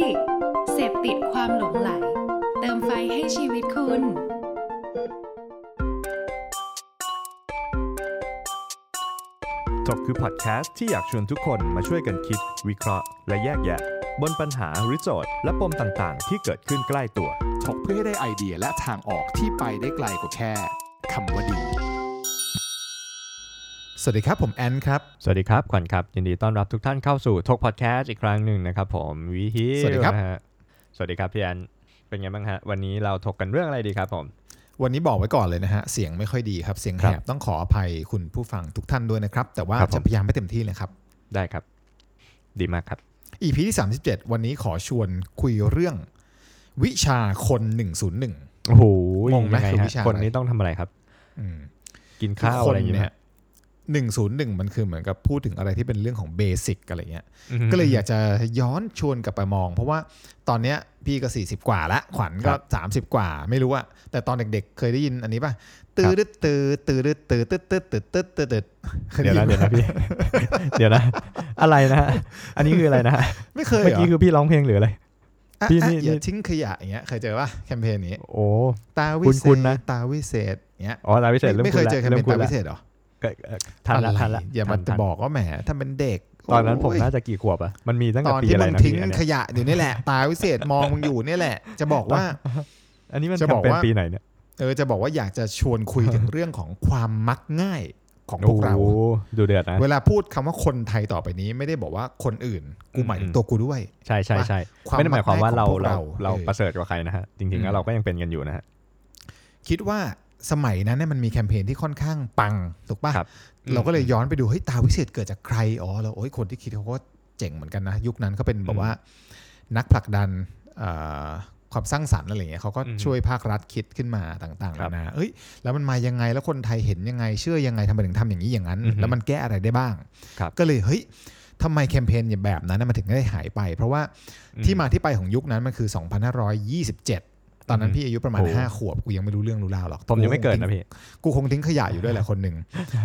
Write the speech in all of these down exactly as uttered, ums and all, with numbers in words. ดิกเสพติดความหลงไหลเติมไฟให้ชีวิตคุณจบคือพอดแคสต์ที่อยากชวนทุกคนมาช่วยกันคิดวิเคราะห์และแยกแยะบนปัญหาหรือโจทย์และปมต่างๆที่เกิดขึ้นใกล้ตัวถกเพื่อให้ได้ไอเดียและทางออกที่ไปได้ไกลกว่าแค่คำว่าดีสวัสดีครับผมแอนครับสวัสดีครับขวัญครับยินดีต้อนรับทุกท่านเข้าสู่ทอล์คพอดแคสต์อีกครั้งหนึ่งนะครับผมวิฮิสวัสดีครับสวัสดีครับพี่แอนเป็นไงบ้างฮะวันนี้เราถกกันเรื่องอะไรดีครับผมวันนี้บอกไว้ก่อนเลยนะฮะเสียงไม่ค่อยดีครับเสียงแหบต้องขออภัยคุณผู้ฟังทุกท่านด้วยนะครับแต่ว่าจะพยายามให้เต็มที่เลยครับได้ครับดีมากครับ อี พี ที่สามสิบเจ็ดวันนี้ขอชวนคุยเรื่องวิชาคนหนึ่งศูนย์หนึ่งโอ้โหงงไหมคนนี้ต้องทำอะไรครับกินข้าวอะไรอย่างเงี้ยหนึ่งศูนย์หนึ่งมันคือเหมือนกับพูดถึงอะไรที่เป็นเรื่องของเบสิกอะไรเงี้ยก็เลยอยากจะย้อนชวนกลับไปมองเพราะว่าตอนเนี้ยพี่ก็สี่สิบกว่าละขวัญก็สามสิบกว่าไม่รู้อะแต่ตอนเด็กๆเคยได้ยินอันนี้ป่ะตืดตืดตืดตืดตืดตืดตืดตืดเดี๋ยวนะเดี๋ยวนะพี่เดี๋ยวนะอะไรนะอันนี้คืออะไรนะไม่เคยเมื่อกี้คือพี่ร้องเพลงหรืออะไรพี่นี่อย่าทิ้งขยะอย่างเงี้ยเคยเจอป่ะแคมเปญนี้โอ้ตาวิเศษตาวิเศษเงี้ยอ๋อตาวิเศษไม่เคยเจอแคมเปญตาวิเศษหรอทันละทันละอย่ามาจะบอกว่าแหมถ้าเป็นเด็กตอนนั้นผมน่าจะกี่ขวบอะมันมีตั้งแต่ปีอะไรนะตอนที่มันทิ้งขยะอยู่นี่แหละตาวิเศษมองมึงอยู่นี่แหละจะบอกว่าอันนี้มันจะบอกว่าปีไหนเนี่ยเออจะบอกว่าอยากจะชวนคุยถึงเรื่องของความมักง่ายของพวกเราดูเดือดนะเวลาพูดคำว่าคนไทยต่อไปนี้ไม่ได้บอกว่าคนอื่นกูหมายถึงตัวกูด้วยใช่ใช่ใช่ไม่ได้หมายความว่าเราเราเราประเสริฐกว่าใครนะฮะจริงๆแล้วเราก็ยังเป็นกันอยู่นะฮะคิดว่าสมัยนั้นเนี่ยมันมีแคมเปญที่ค่อนข้างปังถูกป่ะเราก็เลยย้อนไปดูเฮ้ยตาวิเศษเกิดจากใครอ๋อเราโอ้ยคนที่คิดเขาก็เจ๋งเหมือนกันนะยุคนั้นเขาเป็นแบบว่านักผลักดันความสร้างสรรค์อะไรอย่างเงี้ยเขาก็ช่วยภาครัฐคิดขึ้นมาต่างๆนะเอ้ยแล้วมันมายังไงแล้วคนไทยเห็นยังไงเชื่อยังไงทำไมถึงทำอย่างนี้อย่างนั้นแล้วมันแก้อะไรได้บ้างก็เลยเฮ้ยทำไมแคมเปญแบบนั้นมันถึงได้หายไปเพราะว่าที่มาที่ไปของยุคนั้นมันคือสองพันห้าร้อยยี่สิบเจ็ดตอนนั้นพี่อายุประมาณห้าขวบกูยังไม่รู้เรื่องรู้ราวหรอกผมยังไม่เกิดนะพี่กูคงทิ้งขยะอยู่ด้วยแหละคนหนึ่ง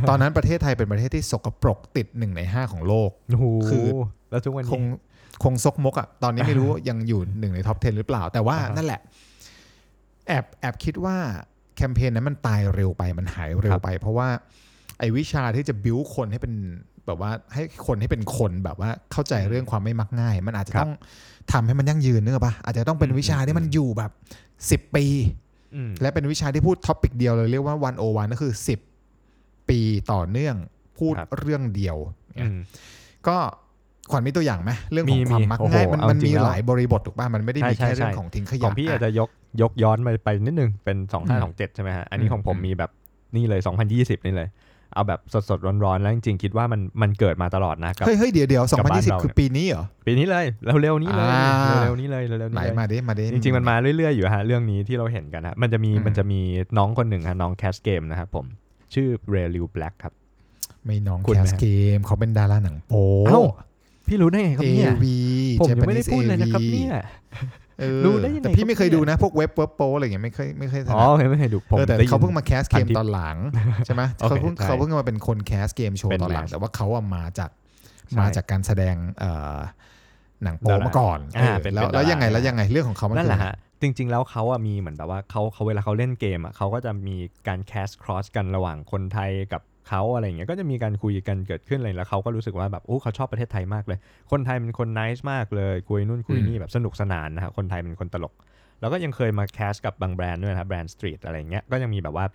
ตอนนั้นประเทศไทยเป็นประเทศที่สกปรกติดหนึ่งในห้าของโลกคือแล้วทุกวันนี้คงคงซกมกอ่ะตอนนี้ไม่รู้ยังอยู่หนึ่งในท็อปสิบหรือเปล่าแต่ว่านั่นแหละแอบแอบคิดว่าแคมเปญนั้นมันตายเร็วไปมันหายเร็วไปเพราะว่าไอ้วิชาที่จะบิ้วคนให้เป็นแบบว่าให้คนให้เป็นคนแบบว่าเข้าใจเรื่องความไม่มักง่ายมันอาจจะต้องทำให้มันยั่งยืนนึกออกป่ะอาจจะต้องเป็นวิชาที่มันอยู่แบบสิบปีและเป็นวิชาที่พูดท็อปิกเดียวเลยเรียกว่าหนึ่งศูนย์หนึ่งก็คือสิบปีต่อเนื่องพูดเรื่องเดียวก็ขวัญมีตัวอย่างไหมเรื่องของความมักง่ายมันมันมีหลายบริบทถูกป่ะมันไม่ได้มีแค่เรื่องของทิ้งขยะของพี่อาจจะยกยกย้อนไปไปนิดนึงเป็นสองพันห้าร้อยยี่สิบเจ็ดใช่ไหมฮะอันนี้ของผมมีแบบนี่เลยสองพันยี่สิบนี่เลยเอาแบบสดๆร้อนๆแล้วจริงๆคิดว่ามันมันเกิดมาตลอดนะเฮ้ยๆเดี๋ยวๆสองพันยี่สิบคือปีนี้เหรอปีนี้เลยเร็วๆนี้เลยเร็วๆนี้เลยเร็วๆนี้เลยมาดิมาดิจริงๆมันมาเรื่อยๆอยู่ฮะเรื่องนี้ที่เราเห็นกันฮะมันจะมีมันจะมีน้องคนหนึ่งฮะน้องแคสเกมนะครับผมชื่อเรลิวแบล็คครับไม่น้องแคสเกมเขาเป็นดาราหนังโป๊พี่รู้ได้ไงครับเนี่ยผมยังไม่ได้พูดเลยนะครับเนี่ยดูได้ยังไงแต่พี่ไม่เคยดูนะพวกเว็บเว็บโปอะไรอย่างเงี้ยไม่เคยไม่เคยอ๋อไม่เคยดูผมแต่เขาเพิ่งมาแคสเกมตอนหลังใช่ไหมเขาเพิ่งเขาเพิ่งมาเป็นคนแคสเกมโชว์ตอนหลังแต่ว่าเขาอ่ะมาจากมาจากการแสดงหนังโปมาก่อนแล้วแล้วยังไงแล้วยังไงเรื่องของเขานั่นแหละฮะจริงๆแล้วเขาอ่ะมีเหมือนแบบว่าเขาเขาเวลาเขาเล่นเกมอ่ะเขาก็จะมีการแคสครอสกันระหว่างคนไทยกับเขาอะไรอย่างเงี้ยก็จะมีการคุยกันเกิดขึ้นอะไรแล้วเขาก็รู้สึกว่าแบบโอ้เขาชอบประเทศไทยมากเลยคนไทยเป็นคนไนซ์มากเลยคุยนู่นคุยนี่แบบสนุกสนานนะฮะคนไทยเป็นคนตลกแล้วก็ยังเคยมาแคสกับบางแบรนด์ด้วยนะแบรนด์สตรีทอะไรเงี้ยก็ยังมีแบบว่า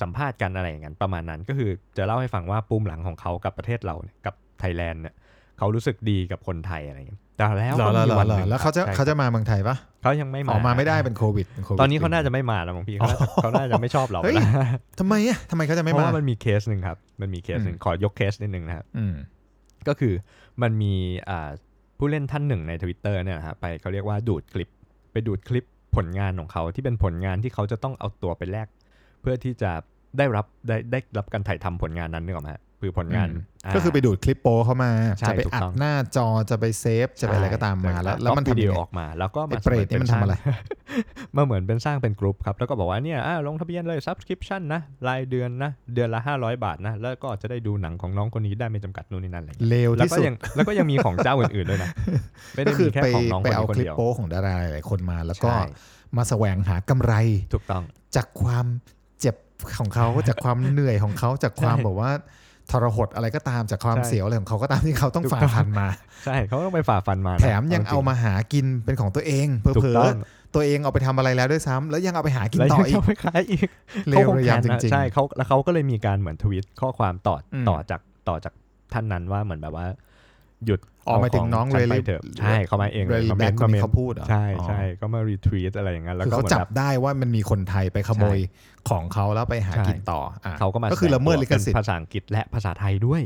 สัมภาษณ์กันอะไรอย่างเงี้ยประมาณนั้นก็คือจะเล่าให้ฟังว่าปุ่มหลังของเขากับประเทศเราเนี่ยกับไทยแลนด์เนี่ยเขารู้สึกดีกับคนไทยอะไรอย่างเงี้ยแต่แล้วก็มีวันนึงแล้วเขาจะเขาจะมาเมืองไทยปะเขายังไม่มาออกมาไม่ได้เป็นโควิดตอนนี้เขาน่าจะไม่มาแล้วบางทีเขาน่าจะไม่ชอบเราแล้วทำไมอ่ะทำไมเขาจะไม่มาเพราะว่ามันมีเคสหนึ่งครับมันมีเคสหนึ่งขอยกเคสนิดนึงนะครับก็คือมันมีผู้เล่นท่านหนึ่งใน Twitter เนี่ยนะฮะไปเขาเรียกว่าดูดคลิปไปดูดคลิปผลงานของเขาที่เป็นผลงานที่เขาจะต้องเอาตัวไปแลกเพื่อที่จะได้รับได้ได้รับการถ่ายทำผลงานนั้นนึกออกไหม คือผลงานก็คือไปดูดคลิปโป้เข้ามาจะไปอัดหน้าจอจะไปเซฟจะไปอะไรก็ตามมาแล้วแล้วมันทำวิดีโอออกมาแล้วก็มาเปรตมันทำอะไรมาเหมือนเป็นสร้างเป็นกรุ๊ปครับแล้วก็บอกว่าเนี่ยลงทะเบียนเลย subscription นะรายเดือนนะเดือนละห้าร้อยบาทนะแล้วก็จะได้ดูหนังของน้องคนนี้ได้ไม่จำกัดนู่นนี่นั่นอะไรเลวที่สุดแล้วก็ยังมีของเจ้าอื่นๆด้วยนะไม่ได้มีแค่ของน้องคนเดียวไปเอาคลิปโป้ของดาราหลายคนมาแล้วก็มาแสวงหากำไรถูกต้องจากความเจ็บของเขาจากความเหนื่อยของเขาจากความแบบว่าทรหดอะไรก็ตามจากความเสียวอะไรของเขาก็ตามที่เขาต้องฝ่าฟันมาใช่เขาต้องไปฝ่าฟันมาแถมยังเอามาหากินเป็นของตัวเองเผลอๆตัวเองเอาไปทำอะไรแล้วด้วยซ้ำแล้วยังเอาไปหากินต่ออีกเอาไปขายอีกเลวเลยจริงๆใช่เขาแล้วเขาก็เลยมีการเหมือนทวิตข้อความต่อต่อจากต่อจากท่านนั้นว่าเหมือนแบบว่าหยุดออกมาถึงน้องเรลิฟใช่เขามาเองเลยคอมเมนต์เขาพูดใช่ใช่ก็มารีทวีตอะไรอย่างนั้นแล้วก็เขาจับได้ว่ามันมีคนไทยไปขโมยของเขาแล้วไปหากินต่อเขาก็มาก็คือละเมิดลิขสิทธิ์ภาษาอังกฤษและภาษาไทยด้วย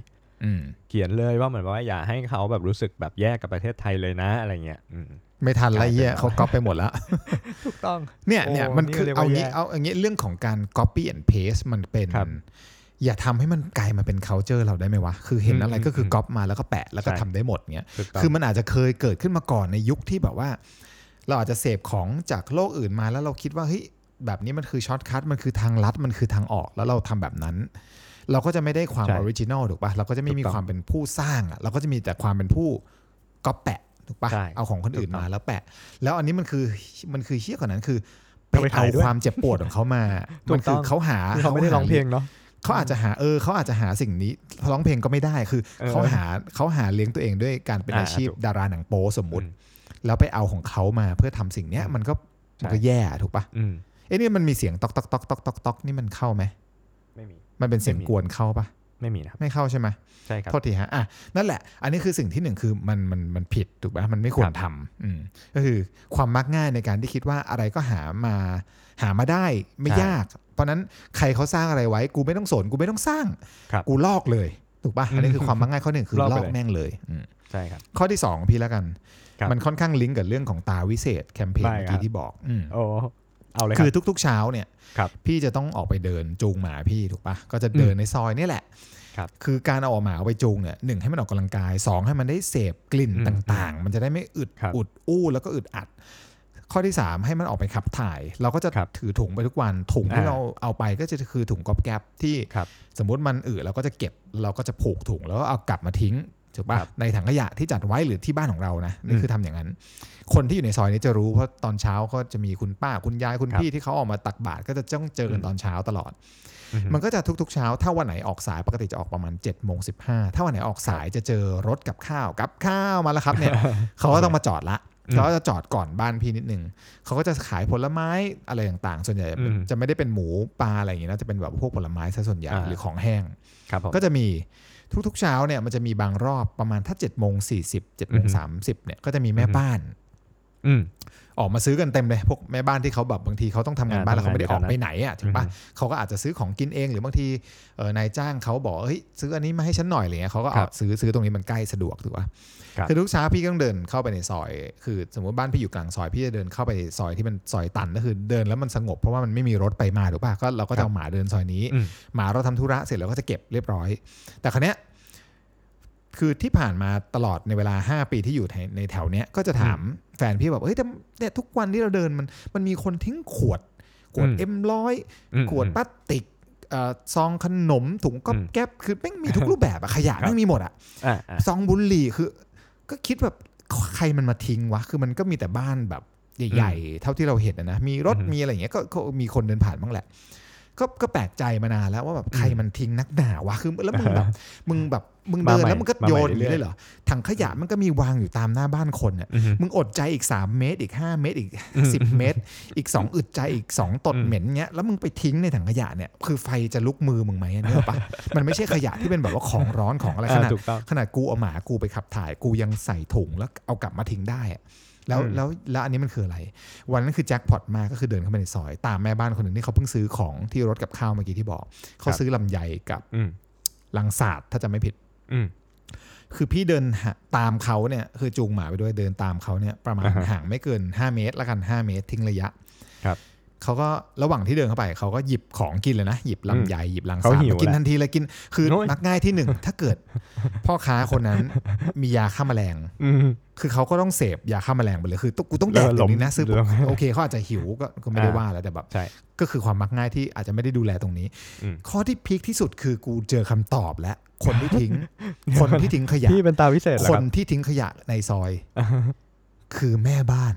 เขียนเลยว่าเหมือนว่าอย่าให้เขาแบบรู้สึกแบบแย่กับประเทศไทยเลยนะอะไรเงี้ยไม่ทันไรเงี้ยเขาก๊อปไปหมดแล้วถูกต้องเนี่ยเนี่ยมันคือเอางี้เอาอย่างเงี้ยเรื่องของการ copy and paste มันเป็นอย่าทำให้มันกลายมาเป็น culture เราได้ไหมวะคือเห็นอะไรก็คือก๊อปมาแล้วก็แปะแล้วก็ทำได้หมดเงี้ยคือมันอาจจะเคยเกิดขึ้นมาก่อนในยุคที่แบบว่าเราอาจจะเสพของจากโลกอื่นมาแล้วเราคิดว่าเฮ้ยแบบนี้มันคือช็อตคัทมันคือทางลัดมันคือทางออกแล้วเราทำแบบนั้นเราก็จะไม่ได้ความออริจินอลถูกปะเราก็จะไม่มีความเป็นผู้สร้างอ่ะเราก็จะมีแต่ความเป็นผู้ก๊อปแปะถูกปะเอาของคนอื่นมาแล้วแปะแล้วอันนี้มันคือมันคือเหี้ยกว่านั้นคือไปเอาความเจ็บปวดของเขามามันคือเขาหาเขาไม่ได้ร้องเพลงเนาะเขาอาจจะหาเออเขาอาจจะหาสิ่งนี้ร้องเพลงก็ไม่ได้คือเขาหาเขาหาเลี้ยงตัวเองด้วยการเป็นอาชีพดาราหนังโป๊สมมุติแล้วไปเอาของเขามาเพื่อทำสิ่งเนี้ยมันก็มันก็แย่ถูกป่ะเอ๊ะนี่มันมีเสียงต๊อกต๊อกต๊อกต๊อกต๊อกต๊อกนี่มันเข้าไหมไม่มีมันเป็นเสียงกวนเข้าป่ะไม่มีนะไม่เข้าใช่ไหมใช่ครับโทษทีฮะอ่ะนั่นแหละอันนี้คือสิ่งที่หนึ่งคือมันมันมันผิดถูกป่ะมันไม่ควรทำก็คือความมักง่ายในการที่คิดว่าอะไรก็หามาหามาได้ไม่ยากเพราะนั้นใครเขาสร้างอะไรไว้กูไม่ต้องสนกูไม่ต้องสร้างกูลอกเลยถูกป่ะอันนี้คือความง่ายข้อหนึ่งคือลอกแม่งเลยใช่ครับข้อที่สองพี่แล้วกันมันค่อนข้างลิงก์กับเรื่องของตาวิเศษแคมเปญเมื่อกี้ที่บอกโอ้เอาเลยคือทุกๆเช้าเนี่ยพี่จะต้องออกไปเดินจูงหมาพี่ถูกป่ะก็จะเดินในซอยนี่แหละคือการเอาออกหมาไปจูงเนี่ยหนึ่งให้มันออกกำลังกายสองให้มันได้เสพกลิ่นต่างๆมันจะได้ไม่อึดอุดอู้แล้วก็อึดอัดข้อที่สามให้มันออกไปขับถ่ายเราก็จะถือถุงไปทุกวันถุงที่เราเอาไปก็จะคือถุงก๊อบแก๊บที่สมมุติมันอืดเราก็จะเก็บเราก็จะผูกถุงแล้วก็เอากลับมาทิ้งถูกป่ะในถังขยะที่จัดไว้หรือที่บ้านของเรานะนี่คือทำอย่างนั้นคนที่อยู่ในซอยนี้จะรู้เพราะตอนเช้าก็จะมีคุณป้าคุณยายคุณพี่ที่เขาออกมาตักบาตรก็จะจ้องเจอกันตอนเช้าตลอดมันก็จะทุกๆเช้าถ้าวันไหนออกสายปกติจะออกประมาณ เจ็ดโมงสิบห้า ถ้าวันไหนออกสายจะเจอรถกับข้าวกับข้าวมาแล้วครับเนี่ยเขาก็ต้องมาจอดละเขาจะจอดก่อนบ้านพี่นิดนึงเขาก็จะขายผลไม้อะไรต่างๆส่วนใหญ่จะไม่ได้เป็นหมูปลาอะไรอย่างนี้นะจะเป็นแบบพวกผลไม้ซะส่วนใหญ่หรือของแห้งก็จะมีทุกๆเช้าเนี่ยมันจะมีบางรอบประมาณถ้า เจ็ดโมงสี่สิบ เจ็ดโมงสามสิบ เนี่ยก็จะมีแม่บ้านออกมาซื้อกันเต็มเลยพวกแม่บ้านที่เขาแบบบางทีเขาต้องทำงานบ้านแล้วเขาไม่ได้ออกไปไหนอ่ะถูกป่ะเขาก็อาจจะซื้อของกินเองหรือบางทีนายจ้างเขาบอกเฮ้ยซื้ออันนี้มาให้ฉันหน่อยอะไรเงี้ยเขาก็เอาซื้อซื้อตรงนี้มันใกล้สะดวกถูกป่ะคือทุกเช้าพี่ต้องเดินเข้าไปในซอยคือสมมติบ้านพี่อยู่กลางซอยพี่จะเดินเข้าไปซอยที่มันซอยตันก็คือเดินแล้วมันสงบเพราะว่ามันไม่มีรถไปมาถูกป่ะก็เราก็จะเอาหมาเดินซอยนี้หมาเราทำธุระเสร็จแล้วก็จะเก็บเรียบร้อยแต่ครั้งเนี้ยคือที่ผ่านมาตลอดในเวลาห้าปีที่อยู่ในแถวเนี้ยก็จะถามแฟนพี่แบบเฮ้ยเนี่ยทุกวันที่เราเดินมันมันมีคนทิ้งขวดขวด เอ็ม หนึ่งร้อย ขวดพลาสติกเอ่อซองขนมถุงก๊อบแก๊บคือแม่งมีทุกรูปแบบอะขยะแม่งมีหมดอะซองบุหรี่คือก็คิดแบบใครมันมาทิ้งวะคือมันก็มีแต่บ้านแบบใหญ่ๆเท่าที่เราเห็นนะมีรถมีอะไรอย่างเงี้ยก็มีคนเดินผ่านบ้างแหละก็ก็แปลกใจมานานแล้วว่าแบบใครมันทิ้งนักหนาวะคือแล้วมึงแบบมึงแบบมึงเดินแล้วมึงก็โยนเลยเหรอถังขยะมันก็มีวางอยู่ตามหน้าบ้านคนเนี่ยมึงอดใจอีกสามเมตรอีกห้าเมตรอีกสิบเมตรอีกสองอึดใจอีกสองตดเหม็นเงี้ยแล้วมึงไปทิ้งในถังขยะเนี่ยคือไฟจะลุกมือมึงไหมเนี่ยป่ะมันไม่ใช่ขยะที่เป็นแบบว่าของร้อนของอะไรขนาดขนาดกูเอาหมากูไปขับถ่ายกูยังใส่ถุงแล้วเอากลับมาทิ้งได้แล้วแล้วแล้วอันนี้มันคืออะไรวันนั้นคือแจ็คพอตมากก็คือเดินเข้าไปในซอยตามแม่บ้านคนหนึ่งที่เขาเพิ่งซื้อของที่รถกับข้าวเมื่อกี้ที่บอกเขาซื้อลำไยกับลังสาดถ้าจะไม่ผิดคือพี่เดินตามเขาเนี่ยคือจูงหมาไปด้วยเดินตามเขาเนี่ยประมาณห่างไม่เกินห้าเมตรละกันห้าเมตรทิ้งระยะ เขาก็ระหว่างที่เดินเข้าไปเขาก็หยิบของกินเลยนะหยิบลำไยหยิบลังสาบกินทันทีเลยกินคือมักง่ายที่หนึ่งถ้าเกิดพ่อค้าคนนั้นมียาฆ่าแมลงคือเขาก็ต้องเสพยาฆ่าแมลงไปเลยคือกูต้องแดกอย่างนี้นะซึ่งโอเคเขาอาจจะหิวก็ไม่ได้ว่าแล้วแต่แบบก็คือความมักง่ายที่อาจจะไม่ได้ดูแลตรงนี้ข้อที่พีคที่สุดคือกูเจอคำตอบแล้วคนที่ทิ้งคนที่ทิ้งขยะพี่เป็นตาพิเศษคนที่ทิ้งขยะในซอยคือแม่บ้าน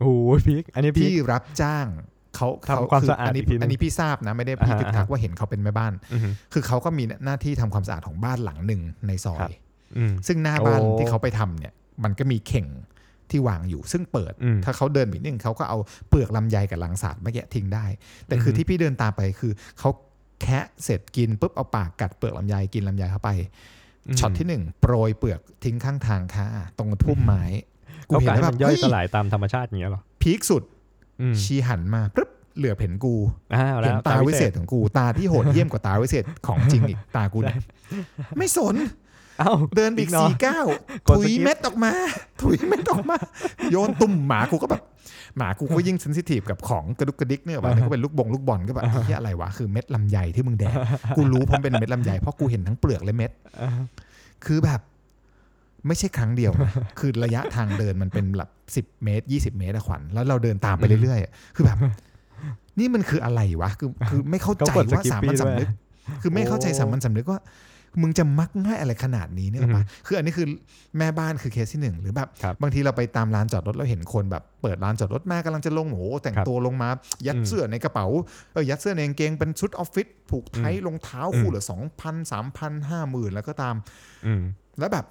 โอ้พีคอันนี้พี่รับจ้างเขาทำความสะอาด อ, อ, อันนี้พี่ทราบนะไม่ได้พี่ทึกทักว่าเห็นเขาเป็นแม่บ้านคือเขาก็มีหน้าที่ทำความสะอาดของบ้านหลังหนึ่งในซอยซึ่งหน้าบ้านที่เขาไปทำเนี่ยมันก็มีเข่งที่วางอยู่ซึ่งเปิดถ้าเขาเดินบิดนึงเขาก็เอาเปลือกลำไยกับลังสาดมาแกะทิ้งได้แต่คือที่พี่เดินตามไปคือเขาแคะเสร็จกินปุ๊บเอาปากกัดเปลือกลำไยกินลำไยเข้าไปช็อตที่หนึ่งโปรยเปลือกทิ้งข้างทางค่ะตรงพุ่มไม้กูเห็นแล้วแบบย่อยสลายตามธรรมชาติอย่างเงี้ยหรอพีคสุดชี้หันมาปึ๊บเหลือเห็นกูเห็นตาวิเศษของกูตาที่โหดเยี่ยมกว่าตาวิเศษของจริงอีกตากูเนี่ยไม่สนเดินอีกสี่เก้าถุยเม็ดออกมาถุยเม็ดออกมาโยนตุ่มหมากูก็แบบหมากูก็ยิ่งเซนซิทีฟกับของกระดุกกระดิกเนี่ยว่ามันก็เป็นลูกบงลูกบอลก็แบบเหี้ยอะไรวะคือเม็ดลำไยที่มึงแดกกูรู้ผมเป็นเม็ดลำไยเพราะกูเห็นทั้งเปลือกและเม็ดคือแบบไม่ใช่ครั้งเดียวนะคือระยะทางเดินมันเป็นแบบสิบเมตรยี่สิบเมตรอะขวัญแล้วเราเดินตามไปเรื่อยๆคือแบบนี่มันคืออะไรวะคือคือไม่เข้าใจว่าสามัญสำนึกคือไม่เข้าใจสามัญสำนึกว่ามึงจะมักง่ายอะไรขนาดนี้เนี่ยหรอปะคืออันนี้คือแม่บ้านคือเคสที่หนึ่งหรือแบบบางทีเราไปตามร้านจอดรถแล้วเห็นคนแบบเปิดร้านจอดรถมากำลังจะลงโหแต่งตัวลงมายัดเสื้อในกระเป๋าเออยัดเสื้อในกางเกงเป็นชุดออฟฟิศผูกไทรองเท้าคู่ละสองพันสามพันห้าหมื่นแล้วก็ตามแล้วแบบ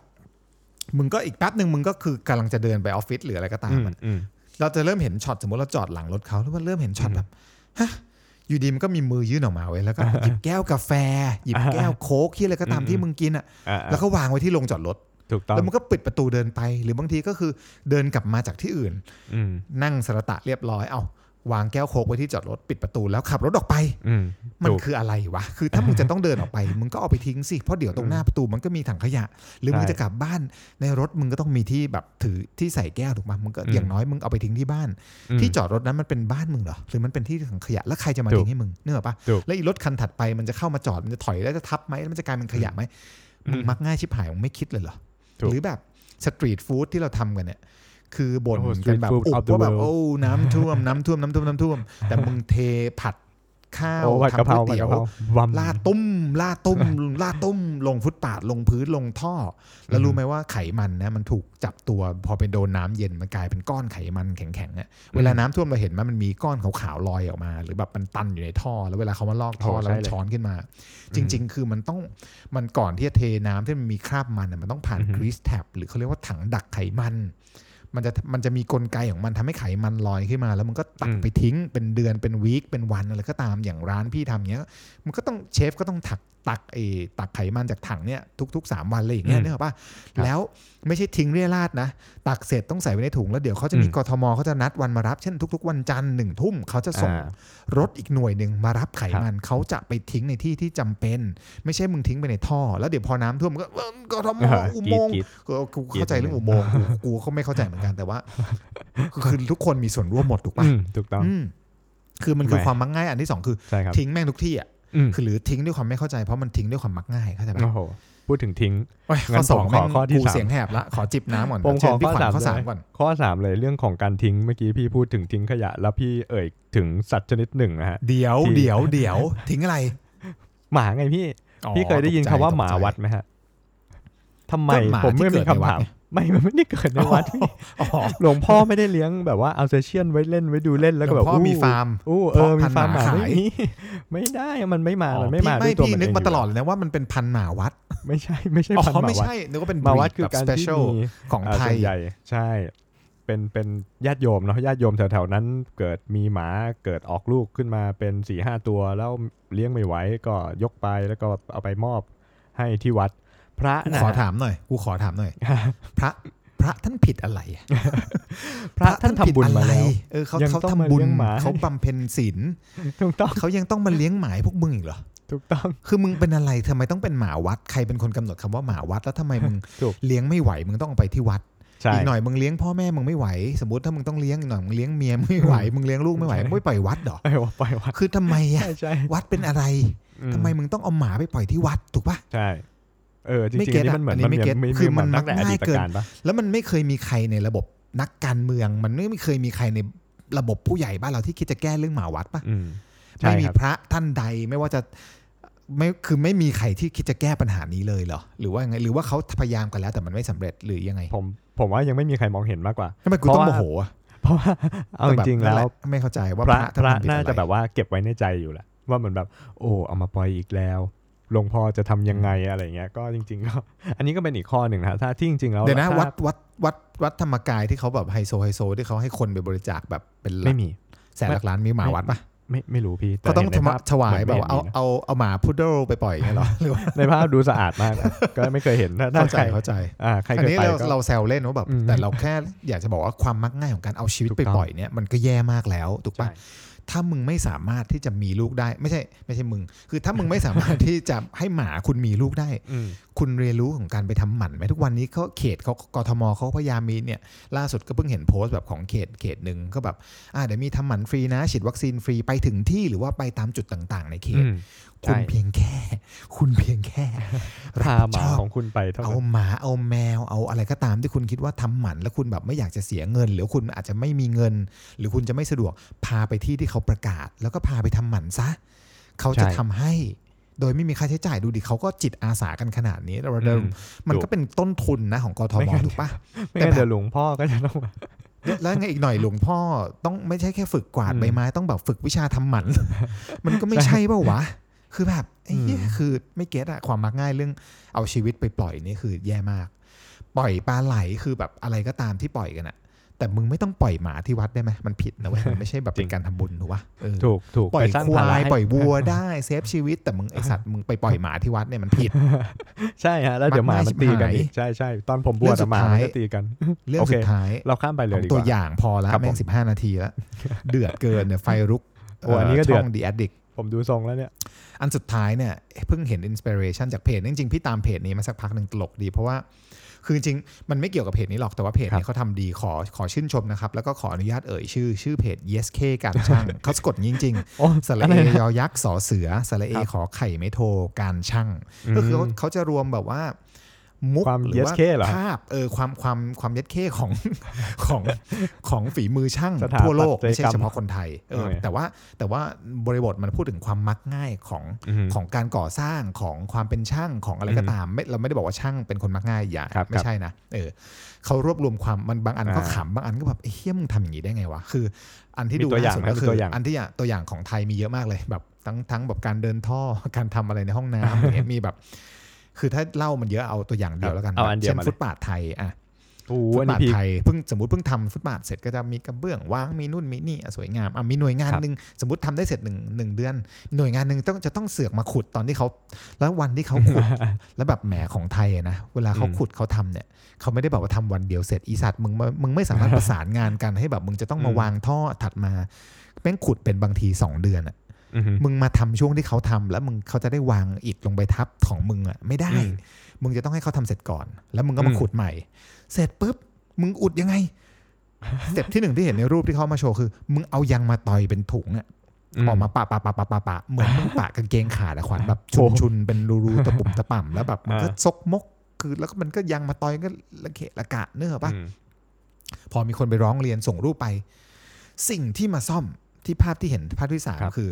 มึงก็อีกแป๊บนึงมึงก็คือกำลังจะเดินไปออฟฟิศหรืออะไรก็ตามมันเราจะเริ่มเห็นช็อตสมมติเราจอดหลังรถเขาแล้วมันเริ่มเห็นช็อตแบบฮะอยู่ดีมันก็มีมือยื่นออกมาไว้แล้วก็หยิบแก้วกาแฟหยิบแก้วโค้กที่อะไรก็ตามที่มึงกินอ่ะแล้วก็วางไว้ที่โรงจอดรถถูกต้องแล้วมันก็ปิดประตูเดินไปหรือบางทีก็คือเดินกลับมาจากที่อื่นนั่งสระตะเรียบร้อยเอ้าวางแก้วโค้กไว้ที่จอดรถปิดประตูแล้วขับรถออกไปมันคืออะไรวะคือถ้ามึงจะต้องเดินออกไปมึงก็เอาไปทิ้งสิเพราะเดี๋ยวตรงหน้าประตูมันก็มีถังขยะหรือมึงจะกลับบ้านในรถมึงก็ต้องมีที่แบบถือที่ใส่แก้วถูกมั้ยมึงก็อย่างน้อยมึงเอาไปทิ้งที่บ้านที่จอดรถนั้นมันเป็นบ้านมึงเหรอหรือมันเป็นที่ถังขยะแล้วใครจะมาทิ้งให้มึงนึกออกป่ะแล้วอีรถคันถัดไปมันจะเข้ามาจอดมันจะถอยแล้วจะทับมั้ยมันจะกลายเป็นขยะมั้ยมึงมักง่ายชิบหายมึงไม่คิดเลยเหรอหรือแบบสตรีทฟู้ดที่เราทำกันเนี่ยคือบ่นกันแบบอุบว่าแบบโอ้น้ำท่วมน้ำท่วมน้ำท่วมน้ำท่วมแต่มึงเทผัดข้าวทำก๋วยเตี๋ยวลาดตุ้มลาดตุ้มลาดตุ้มลงฟุตปาดลงพื้นลงท่อแล้วรู้ไหมว่าไขมันนะมันถูกจับตัวพอเป็นโดนน้ำเย็นมันกลายเป็นก้อนไขมันแข็งๆเนี่ยเวลาน้ำท่วมเราเห็นมันมันมีก้อนขาวๆลอยออกมาหรือแบบมันตันอยู่ในท่อแล้วเวลาเขามาลอกท่อแล้วช้อนขึ้นมาจริงๆคือมันต้องมันก่อนที่จะเทน้ำที่มันมีคราบมันมันต้องผ่านกรีซแท็บหรือเขาเรียกว่าถังดักไขมันมันจะมันจะมีกลไกของมันทำให้ไขมันลอยขึ้นมาแล้วมันก็ตักไปทิ้งเป็นเดือนเป็นวีคเป็นวันอะไรก็ตามอย่างร้านพี่ทำเงี้ยมันก็ต้องเชฟก็ต้องตักตักไอ้ตักไขมันจากถังเนี้ยทุกๆสามวันเลยอย่างเงี้ยเนี่ยหรอป่ะแล้วไม่ใช่ทิ้งเรี่ยราดนะตักเสร็จต้องใส่ไว้ในถุงแล้วเดี๋ยวเขาจะมีกทมเขาจะนัดวันมารับเช่นทุกๆวันจันทร์หนึ่งทุ่มเขาจะส่งรถอีกหน่วยนึงมารับไขมันเขาจะไปทิ้งในที่ที่จำเป็นไม่ใช่มึงทิ้งไปในท่อแล้วเดี๋ยวพอน้ำท่วมก็กทมอุโมงค์กูเข้าใจเรื่องอุโมงค์กูก็ไม่เข้าใจเหมือนกันแต่ว่าคือทุกคนมีส่วนร่วมหมดถูกป่ะถูกต้องคือมันคือความมักง่ายอันที่สองคือทิ้งแม่งทุกที่อ่ะคือหรือทิ้งด้วยความไม่เข้าใจเพราะมันทิ้งด้วยความมักง่ายเข้าใจป่ะโอ้โหพูดถึงทิ้งข้อสองข้อที่สามเสียงแหบละขอจิบน้ำก่อนผมขอพี่ขวัญข้อสามก่อนข้อสามเลยเรื่องของการทิ้งเมื่อกี้พี่พูดถึงทิ้งขยะแล้วพี่เอ่ยถึงสัตว์ชนิดหนึ่งนะฮะเดี๋ยวเดี๋ยวเดี๋ยวทิ้งอะไรหมาไงพี่พี่เคยได้ยินคำว่าหมาวัดไหมฮะทำไมผมไม่มีคำถามไม่ไม่ได้เกิดในวัดหลวงพ่อไม่ได้เลี้ยงแบบว่าเอาเซเชียนไว้เล่นไว้ดูเล่นแล้วก็แบบพ่อมีฟาร์มอู้เออมีฟาร์มหมาไม่ได้มันไม่มามันไม่มาด้วยตัวมันเองพี่นึกมาตลอดเลยนะว่ามันเป็นพันหมาวัดไม่ใช่ไม่ใช่พันหมาวัดอ๋อไม่ใช่นึกว่าเป็นหมาวัดคือการ special ของไทยใหญ่ใช่เป็นเป็นญาติโยมเนาะญาติโยมแถวๆนั้นเกิดมีหมาเกิดออกลูกขึ้นมาเป็น สี่ห้า ตัวแล้วเลี้ยงไม่ไหวก็ยกไปแล้วก็เอาไปมอบให้ที่วัดพระนะขอถามหน่อยกูขอถามหน่อยพระพระท่านผิดอะไรพระท่านทำบุญมาแล้วเออเขาเขาทำบุญเขาบำเพ็ญศีลถูกต้องเขายังต้องมาเลี้ยงหมาพวกมึงอีกเหรอถูกต้องคือมึงเป็นอะไรทำไมต้องเป็นหมาวัดใครเป็นคนกำหนดคำว่าหมาวัดแล้วทำไมมึงเลี้ยงไม่ไหวมึงต้องไปที่วัด อีกหน่อยมึงเลี้ยงพ่อแม่มึงไม่ไหวสมมติถ้ามึงต้องเลี้ยงอีกหน่อยมึงเลี้ยงเมียไม่ไหวมึงเลี้ยงลูกไม่ไหวมึงปล่อยวัดหรอไม่ว่าปล่อยวัดคือทำไมอ่ะวัดเป็นอะไรทำไมมึงต้องเอาหมาไปปล่อยที่วัดถูกป่ะใช่เออจริงๆนี่มันเหมือนมันไม่เก็ตคือมันมักง่ายเกินแล้วมันไม่เคยมีใครในระบบนักการเมืองมันไม่เคยมีใครในระบบผู้ใหญ่บ้านเราที่คิดจะแก้เรื่องหมาวัดป่ะไม่มีพระท่านใดไม่ว่าจะไม่คือไม่มีใครที่คิดจะแก้ปัญหานี้เลยเหรอหรือว่ายังไงหรือว่าเขาพยายามกันแล้วแต่มันไม่สำเร็จหรือยังไงผมผมว่ายังไม่มีใครมองเห็นมากกว่าทำไมกูต้องโมโหเพราะว่าเอาจริงๆแล้วไม่เข้าใจว่าพระพระน่าจะแบบว่าเก็บไว้ในใจอยู่แหละว่าเหมือนแบบโอ้เอามาปล่อยอีกแล้วหลวงพ่อจะทำยังไงอะไรเงี้ยก็จริงๆก็อันนี้ก็เป็นอีกข้อหนึ่งนะถ้าที่จริงๆแล้วเดี๋ยวนะวัดวัดวัดวัดธรรมกายที่เขาแบบไฮโซไฮโซที่เขาให้คนไปบริจาคแบบเป็นไม่มีแสนหลักล้านมีหมาวัดปะไม่ไม่รู้พี่แต่ต้องถวายแบบเอาเอาเอาหมาพุดเดิ้ลไปปล่อยอย่างเงี้ยหรอในภาพดูสะอาดมากก็ไม่เคยเห็นน่าใจเข้าใจอ่าใครเคยไปอันนี้เราแซวเล่นว่าแบบแต่เราแค่อยากจะบอกว่าความมักง่ายของการเอาชีวิตไปปล่อยเนี่ยมันก็แย่มากแล้วถูกป่ะถ้ามึงไม่สามารถที่จะมีลูกได้ไม่ใช่ไม่ใช่มึงคือถ้ามึงไม่สามารถที่จะให้หมาคุณมีลูกได้คุณเรียนรู้ของการไปทำหมันไหมทุกวันนี้เขาเขตเขากทมเขาพยายามมีเนี่ยล่าสุดก็เพิ่งเห็นโพสต์แบบของเขตเขตนึงก็แบบอ่าเดี๋ยวมีทำหมันฟรีนะฉีดวัคซีนฟรีไปถึงที่หรือว่าไปตามจุดต่างๆในเขตคุณเพียงแค่คุณเพียงแค่พาหมาของคุณไปเท่านั้นเอาหมาเอาแมวเอาอะไรก็ตามที่คุณคิดว่าทำหมันแล้วคุณแบบไม่อยากจะเสียเงินหรือคุณอาจจะไม่มีเงินหรือคุณจะไม่สะดวกพาไปที่ที่เขาประกาศแล้วก็พาไปทำหมันซะเขาจะทำให้โดยไม่มีค่าใช้จ่ายดูดิเขาก็จิตอาสากันขนาดนี้เราเดิมมันก็เป็นต้นทุนนะของกทม.ถูกป่ะแต่เดี๋ยวหลวงพ่อก็จะต้องแล้วไงอีกหน่อยหลวงพ่อต้องไม่ใช่แค่ฝึกกวาดใบไม้ต้องแบบฝึกวิชาทำหมันมันก็ไม่ใช่เปล่าวะคือแบบไอ้เนี่ยคือไม่เก็ตอะความมักง่ายเรื่องเอาชีวิตไปปล่อยนี่คือแย่มากปล่อยปลาไหลคือแบบอะไรก็ตามที่ปล่อยกันอะแต่มึงไม่ต้องปล่อยหมาที่วัดได้ไหมมันผิดนะเว้ยมันไม่ใช่แบบเป็นการทำบุญถูกปะถูกถูกปล่อยควายปล่อยวัวได้เซฟชีวิตแต่มึงไอสัตว์มึงไปปล่อยหมาที่วัดเนี่ยมันผิดใช่ฮะแล้วเดี๋ยวหมามันตีกันใช่ใช่ตอนผมบวชหมามันตีกันเรื่องสุดท้ายเราข้ามไปเลยดีกว่าตัวอย่างพอแล้วแม่งสิบห้านาทีแล้วเดือดเกินเนี่ยไฟลุกโอ้อันนี้ก็เดือดดีแอดดิกผมดูทรงแล้วเนี่ยอันสุดท้ายเนี่ยเพิ่งเห็นอินสปิเรชันจากเพจจริงๆพี่ตามเพจนี้มาสักพักหนึ่งตลกดีเพราะว่าคือจริงมันไม่เกี่ยวกับเพจนี้หรอกแต่ว่าเพจนี้เขาทำดีขอขอชื่นชมนะครับแล้วก็ขออนุญาตเอ่ยชื่อชื่อเพจ อี เอส เค การช่างเขาสะกดจริงๆสระเอยอยักษ์สอเสือสระเอขอไข่ไม่โทการช่างก็คือเขาจะรวมแบบว่ามุกหรือว่าภาพเออความความความเย็ดเข้ของของของฝีมือช่างทั่วโลกไม่ใช่เฉพาะคนไทยเออแต่ว่าแต่ว่าบริบทมันพูดถึงความมักง่ายของของการก่อสร้างของความเป็นช่างของอะไรก็ตามเราไม่ได้บอกว่าช่างเป็นคนมักง่ายอย่าไม่ใช่นะเออเขารวบรวมความมันบางอันก็ขำบางอันก็แบบเฮี้ยมทำอย่างนี้ได้ไงวะคืออันที่ดูน่าสนก็คืออันที่ตัวอย่างของไทยมีเยอะมากเลยแบบทั้งทั้งแบบการเดินท่อการทำอะไรในห้องน้ำอย่างเงี้ยมีแบบคือถ้าเล่ามันเยอะเอาตัวอย่างเดียวแล้วกันเช่นฟุตบาทไทยอ่ะฟุตบาทไทยเพิ่งสมมติเพิ่งทำฟุตบาทเสร็จก็จะมีกระเบื้องวางมีนู่นมีนี่สวยงามอ่ะมีหน่วยงานนึงสมมติทำได้เสร็จหนึ่งหนึ่งเดือนหน่วยงานนึงต้องจะต้องเสือกมาขุดตอนที่เขาแล้ววันที่เขาขุดแล้วแบบแหมของไทยนะเวลาเขาขุดเขาทำเนี่ยเขาไม่ได้บอกว่าทำวันเดียวเสร็จอีสัตว์มึงมึงไม่สามารถประสานงานกันให้แบบมึงจะต้องมาวางท่อถัดมาแม่งขุดเป็นบางทีสองเดือนอะมึงมาทำช่วงที่เขาทำแล้วมึงเขาจะได้วางอิฐลงไปทับของมึงอ่ะไม่ได้มึงจะต้องให้เขาทำเสร็จก่อนแล้วมึงก็มาขุดใหม่เสร็จปุ๊บมึงอุดยังไงสเต็ปที่หนึ่งที่เห็นในรูปที่เขามาโชว์คือมึงเอายางมาต่อยเป็นถุงอ่ะออกมาปะปะปะปะปะปะเหมือนมึงปะกางเกงขาดขวัญแบบชุนชุนเป็นรูรูตะปุ่มตะป่ำแล้วแบบมันก็ซกมกคือแล้วก็มันก็ยางมาต่อยก็ระเกะระกะเนื้อป่ะพอมีคนไปร้องเรียนส่งรูปไปสิ่งที่มาซ่อมที่ภาพที่เห็นภาพที่สามคือ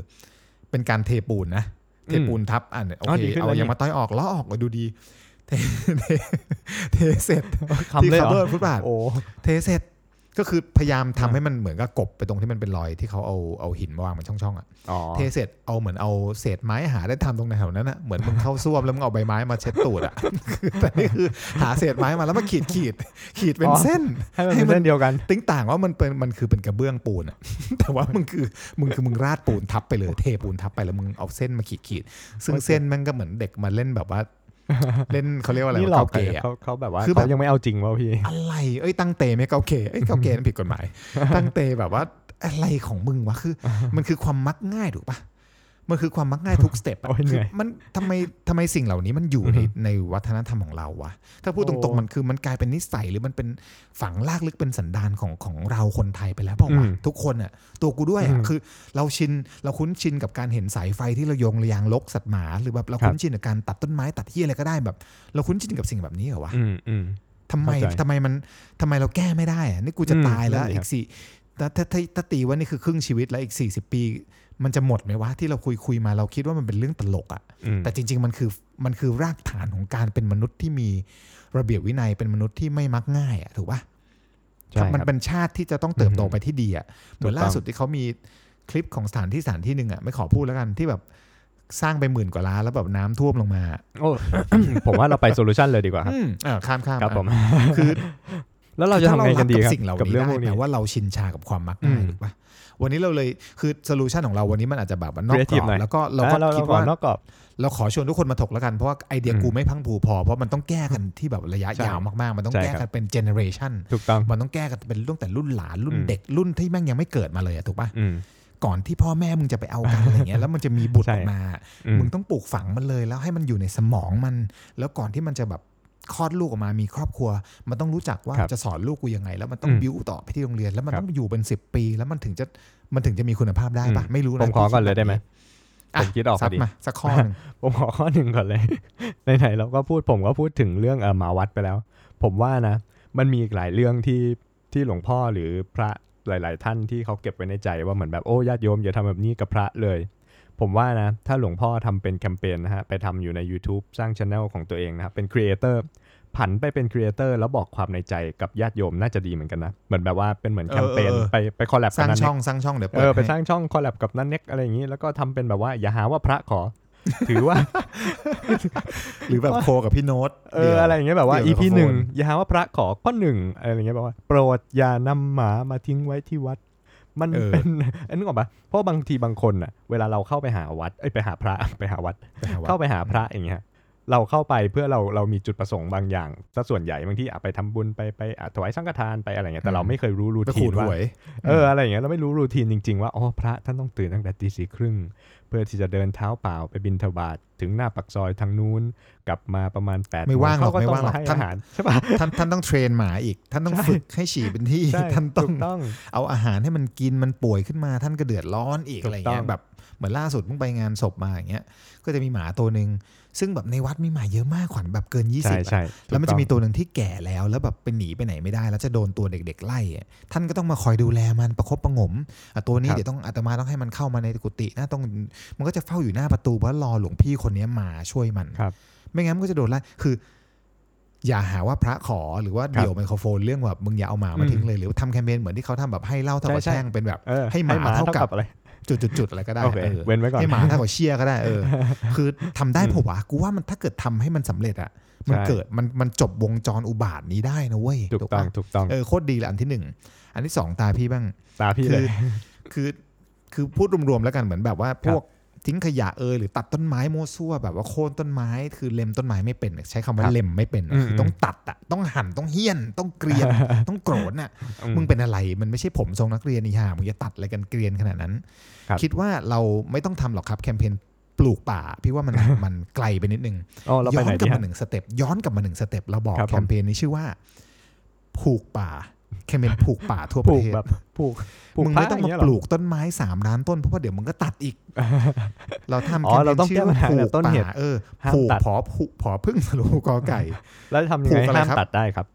เป็นการเทปูนนะเทปูนทับอันโอเคเอาอย่างมาต้อยออกล้อออกมาดูดีเทเทเสร็จที่คัฟเวอร์ฟุตบาทเทเสร็จก็คือพยายามทำให้มันเหมือนกับกบไปตรงที่มันเป็นรอยที่เขาเอาเอาหินมาวางเป็นช่องๆอ่ะเทเสร็จเอาเหมือนเอาเศษไม้หาได้ทำตรงแถวนั้นอ่ะเหมือนมึงเข้าซ่วมแล้วมึงเอาใบไม้มาเช็ดตูดอ่ะแต่นี่คือหาเศษไม้มาแล้วมาขีดขีดขีดเป็นเส้นให้มันเป็นเส้นเดียวกันติ้งต่างว่ามันเป็นมันคือเป็นกระเบื้องปูนอ่ะแต่ว่ามึงคือมึงคือมึงราดปูนทับไปเลยเทปูนทับไปแล้วมึงเอาเส้นมาขีดขีดซึ่งเส้นมันก็เหมือนเด็กมาเล่นแบบว่าเล่นเขาเรียกว่าอะไรเกาเกะเขาเขาแบบว่าเขายังไม่เอาจริงวะพี่อะไรเอ้ยตั้งเตไม่เกาเกะเอ้ยเกาเกะนั่นผิดกฎหมายตั้งเตแบบว่าอะไรของมึงวะคือมันคือความมักง่ายถูกปะ มันคือความมักง่ายทุกสเต็ปมันทำไมทำไมสิ่งเหล่านี้มันอยู่ในในวัฒนธรรมของเราวะถ้าพูดตรงๆมันคือมันกลายเป็นนิสัยหรือมันเป็นฝังรากลึกเป็นสันดานของของเราคนไทยไปแล้วเพราะว่าทุกคนอ่ะตัวกูด้วยอ่ะคือเราชินเราคุ้นชินกับการเห็นสายไฟที่เราโยงระยางลกสัตว์หมาหรือแบบเราคุ้นชินกับการตัดต้นไม้ตัดเหี้ยอะไรก็ได้แบบเราคุ้นชินกับสิ่งแบบนี้เหรอวะทำไมทำไมมันทำไมเราแก้ไม่ได้อ่ะนี่กูจะตายแล้วอีกสี่ถ้าถ้าถ้าตีว่านี่คือครึ่งชีวิตแล้วอีกสี่สิบปีมันจะหมดไหมวะที่เราคุยคุยมาเราคิดว่ามันเป็นเรื่องตลกอ่ะแต่จริงๆมันคือมันคือรากฐานของการเป็นมนุษย์ที่มีระเบียบวินัยเป็นมนุษย์ที่ไม่มักง่ายอ่ะถูกป่ะมันเป็นชาติที่จะต้องเติบโตไปที่ดีอ่ะเหมือนล่าสุดที่เขามีคลิปของสถานที่สถานที่นึงอ่ะไม่ขอพูดแล้วกันที่แบบสร้างไปหมื่นกว่าล้านแล้วแบบน้ำท่วมลงมาโอ้ ผมว่าเราไปโซลูชันเลยดีกว่าครับอ่าข้ามๆครับผมคือแล้วเราจะทำไงกันดีครับกับเรื่องพวกนี้แต่ว่าเราชินชากับความมักง่ายถูกป่ะวันนี้เราเลยคือโซลูชันของเราวันนี้มันอาจจะแบบนอกกรอบแล้วก็เราก็คิดว่านอกกรอบเราขอชวนทุกคนมาถกแล้วกันเพราะว่าไอเดียกูไม่พังผูพอเพราะมันต้องแก้กันที่แบบระยะยาวมากๆมันต้องแก้กันเป็นเจเนอเรชันมันต้องแก้กันเป็นตั้งแต่รุ่นหลานรุ่นเด็กรุ่นที่แม่งยังไม่เกิดมาเลยถูกป่ะก่อนที่พ่อแม่มึงจะไปเอากันอะไรเงี้ยแล้วมันจะมีบุตรออกมามึงต้องปลูกฝังมันเลยแล้วให้มันอยู่ในสมองมันแล้วก่อนที่มันจะแบบคลอดลูกออกมามีครอบครัวมันต้องรู้จักว่าจะสอนลูกกูยังไงแล้วมันต้องบิ้วต่อไปที่โรงเรียนแล้วมันต้องอยู่เป็นสิบปีแล้วมันถึงจะมันถึงจะมีคุณภาพได้ป่ะไม่รู้นะผมขอก่อนเลยได้ไหมผมคิดออกพอดีสักข้อนึงผมขอข้อหนึ่งก่อนเลยไหนๆเราก็พูดผมก็พูดถึงเรื่องหมาวัดไปแล้วผมว่านะมันมีอีกหลายเรื่องที่ที่หลวงพ่อหรือพระหลายๆท่านที่เขาเก็บไว้ในใจว่าเหมือนแบบโอ้ญาติโยมอย่าทำแบบนี้กับพระเลยผมว่านะถ้าหลวงพ่อทำเป็นแคมเปญนะฮะไปทำอยู่ใน YouTube สร้าง channel ของตัวเองนะครับเป็นครีเอเตอร์ผันไปเป็นครีเอเตอร์แล้วบอกความในใจกับญาติโยมน่าจะดีเหมือนกันนะเหมือนแบบว่าเป็นเหมือนแคมเปญไปไปคอลแลบกันนะสร้างช่องสร้างช่องเดี๋ยวเออไปสร้างช่องคอลแลบกับนั่นเน็กอะไรอย่างงี้แล้วก็ทำเป็นแบบว่าอย่าหาว่าพระขอถือว่าหรือแบบโคกับพี่โน้ตเอออะไรอย่างเงี้ยแบบว่า อี พี หนึ่งอย่าหาว่าพระขอข้อหนึ่งอะไรอย่างเงี้ยแบบว่าโปรดอย่านำหมามาทิ้งไว้ที่วัดมัน เ, เป็นอันนึกออกปะเพราะบางทีบางคนน่ะเวลาเราเข้าไปหาวัดเอ้ยไปหาพระไปหาวัดเข้าไปหาพระอย่างเงี้ยเราเข้าไปเพื่อเราเรามีจุดประสงค์บางอย่างซะส่วนใหญ่บางที่อ่ะไปทำบุญไปไปอ่ะถวายสังฆทานไปอะไรเงี้ยแต่เราไม่เคยรู้รูทีนว่าเอออะไรเงี้ยเราไม่รู้รูทีนจริงๆว่าอ๋อพระท่านต้องตื่นตั้งแต่ตีสี่ครึ่งเพื่อที่จะเดินเท้าเปล่าไปบิณฑบาตถึงหน้าปากซอยทางนู้นกลับมาประมาณแปดโมงไม่ว่างหรอกไม่ว่างหรอกท่านใช่ป่ะท่านท่านต้องเทรนหมาอีกท่านต้องฝึกให้ฉี่เป็นที่ท่านต้องเอาอาหารให้มันกินมันป่วยขึ้นมาท่านก็เดือดร้อนอีกอะไรเงี้ยแบบเหมือนล่าสุดเพิ่งไปงานศพมาอย่างเงี้ยก็จะมีหมาตัวนึงซึ่งแบบในวัดมีหมาเยอะมากขวัญแบบเกินยี่สิบแล้วมันจะมีตัวนึงที่แก่แล้วแล้วแบบไปหนีไปไหนไม่ได้แล้วจะโดนตัวเด็กๆไล่ท่านก็ต้องมาคอยดูแลมันประคบประหงมตัวนี้เดี๋ยวต้องอาตมาต้องให้มันเข้ามาในกุฏินะต้องมันก็จะเฝ้าอยู่หน้าประตูเพราะรอหลวงพี่คนนี้มาช่วยมันไม่งั้นมันก็จะโดนไล่คืออย่าหาว่าพระขอหรือว่าเดี่ยวไมโครโฟนเรื่องแบบมึงอย่าเอาหมามาทิ้งเลยหรือทำแคมเปญเหมือนที่เขาทำแบบให้เหล้าเท่ากับแช่งเป็นแบบให้หมาเท่ากับอะไรจุดๆๆอะไรก็ได้ okay, เออเว้นไว้ก่อนให้หมาถ้าขอเชียร์ก็ได้เออ คือทำได้เพราะว่ากูว่ามันถ้าเกิดทำให้มันสำเร็จอ่ะมันเกิดมันมันจบวงจรอุบาทนี้ได้นะเว้ยถูกต้องถูกต้องเออโคตรดีเลยอันที่หนึ่งอันที่สองตาพี่บ้างตาพี่เลยคือคือพูดรวมๆแล้วกันเหมือนแบบว่าพวกทิ้งขยะเออหรือตัดต้นไม้โม้ซั่วแบบว่าโค่นต้นไม้คือเล็มต้นไม้ไม่เป็นใช้คำว่าเล็มไม่เป็นคือต้องตัดอ่ะต้องหั่นต้องเหี้ยนต้องเกรียนต้องโกรธน่ะมึงเป็นอะไรมันไม่ใช่ผมทรงนักเรียนนี่ห่ามึงจะตัดอะไรกันเกรียนขนาดนั้นคิดว่าเราไม่ต้องทำหรอกครับแคมเปญปลูกป่าพี่ว่ามันมันไกลไปนิดนึงย้อนกลับมาหนึ่งสเต็ปย้อนกลับมาหนึ่งสเต็ปเราบอกแคมเปญนี้ชื่อว่าผูกป่าแคมเปญผูกป่าทั่วประเทศมึงไม่ต้องมาปลูกต้นไม้สามล้านต้นเพราะว่าเดี๋ยวมึงก็ตัดอีกเราทำแคมเปญชื่อผูกต้นเห็ดเออผูกผอผูกผอพึ่งสโลกอไก่แล้วทำยังไงห้ามตัดได้ครั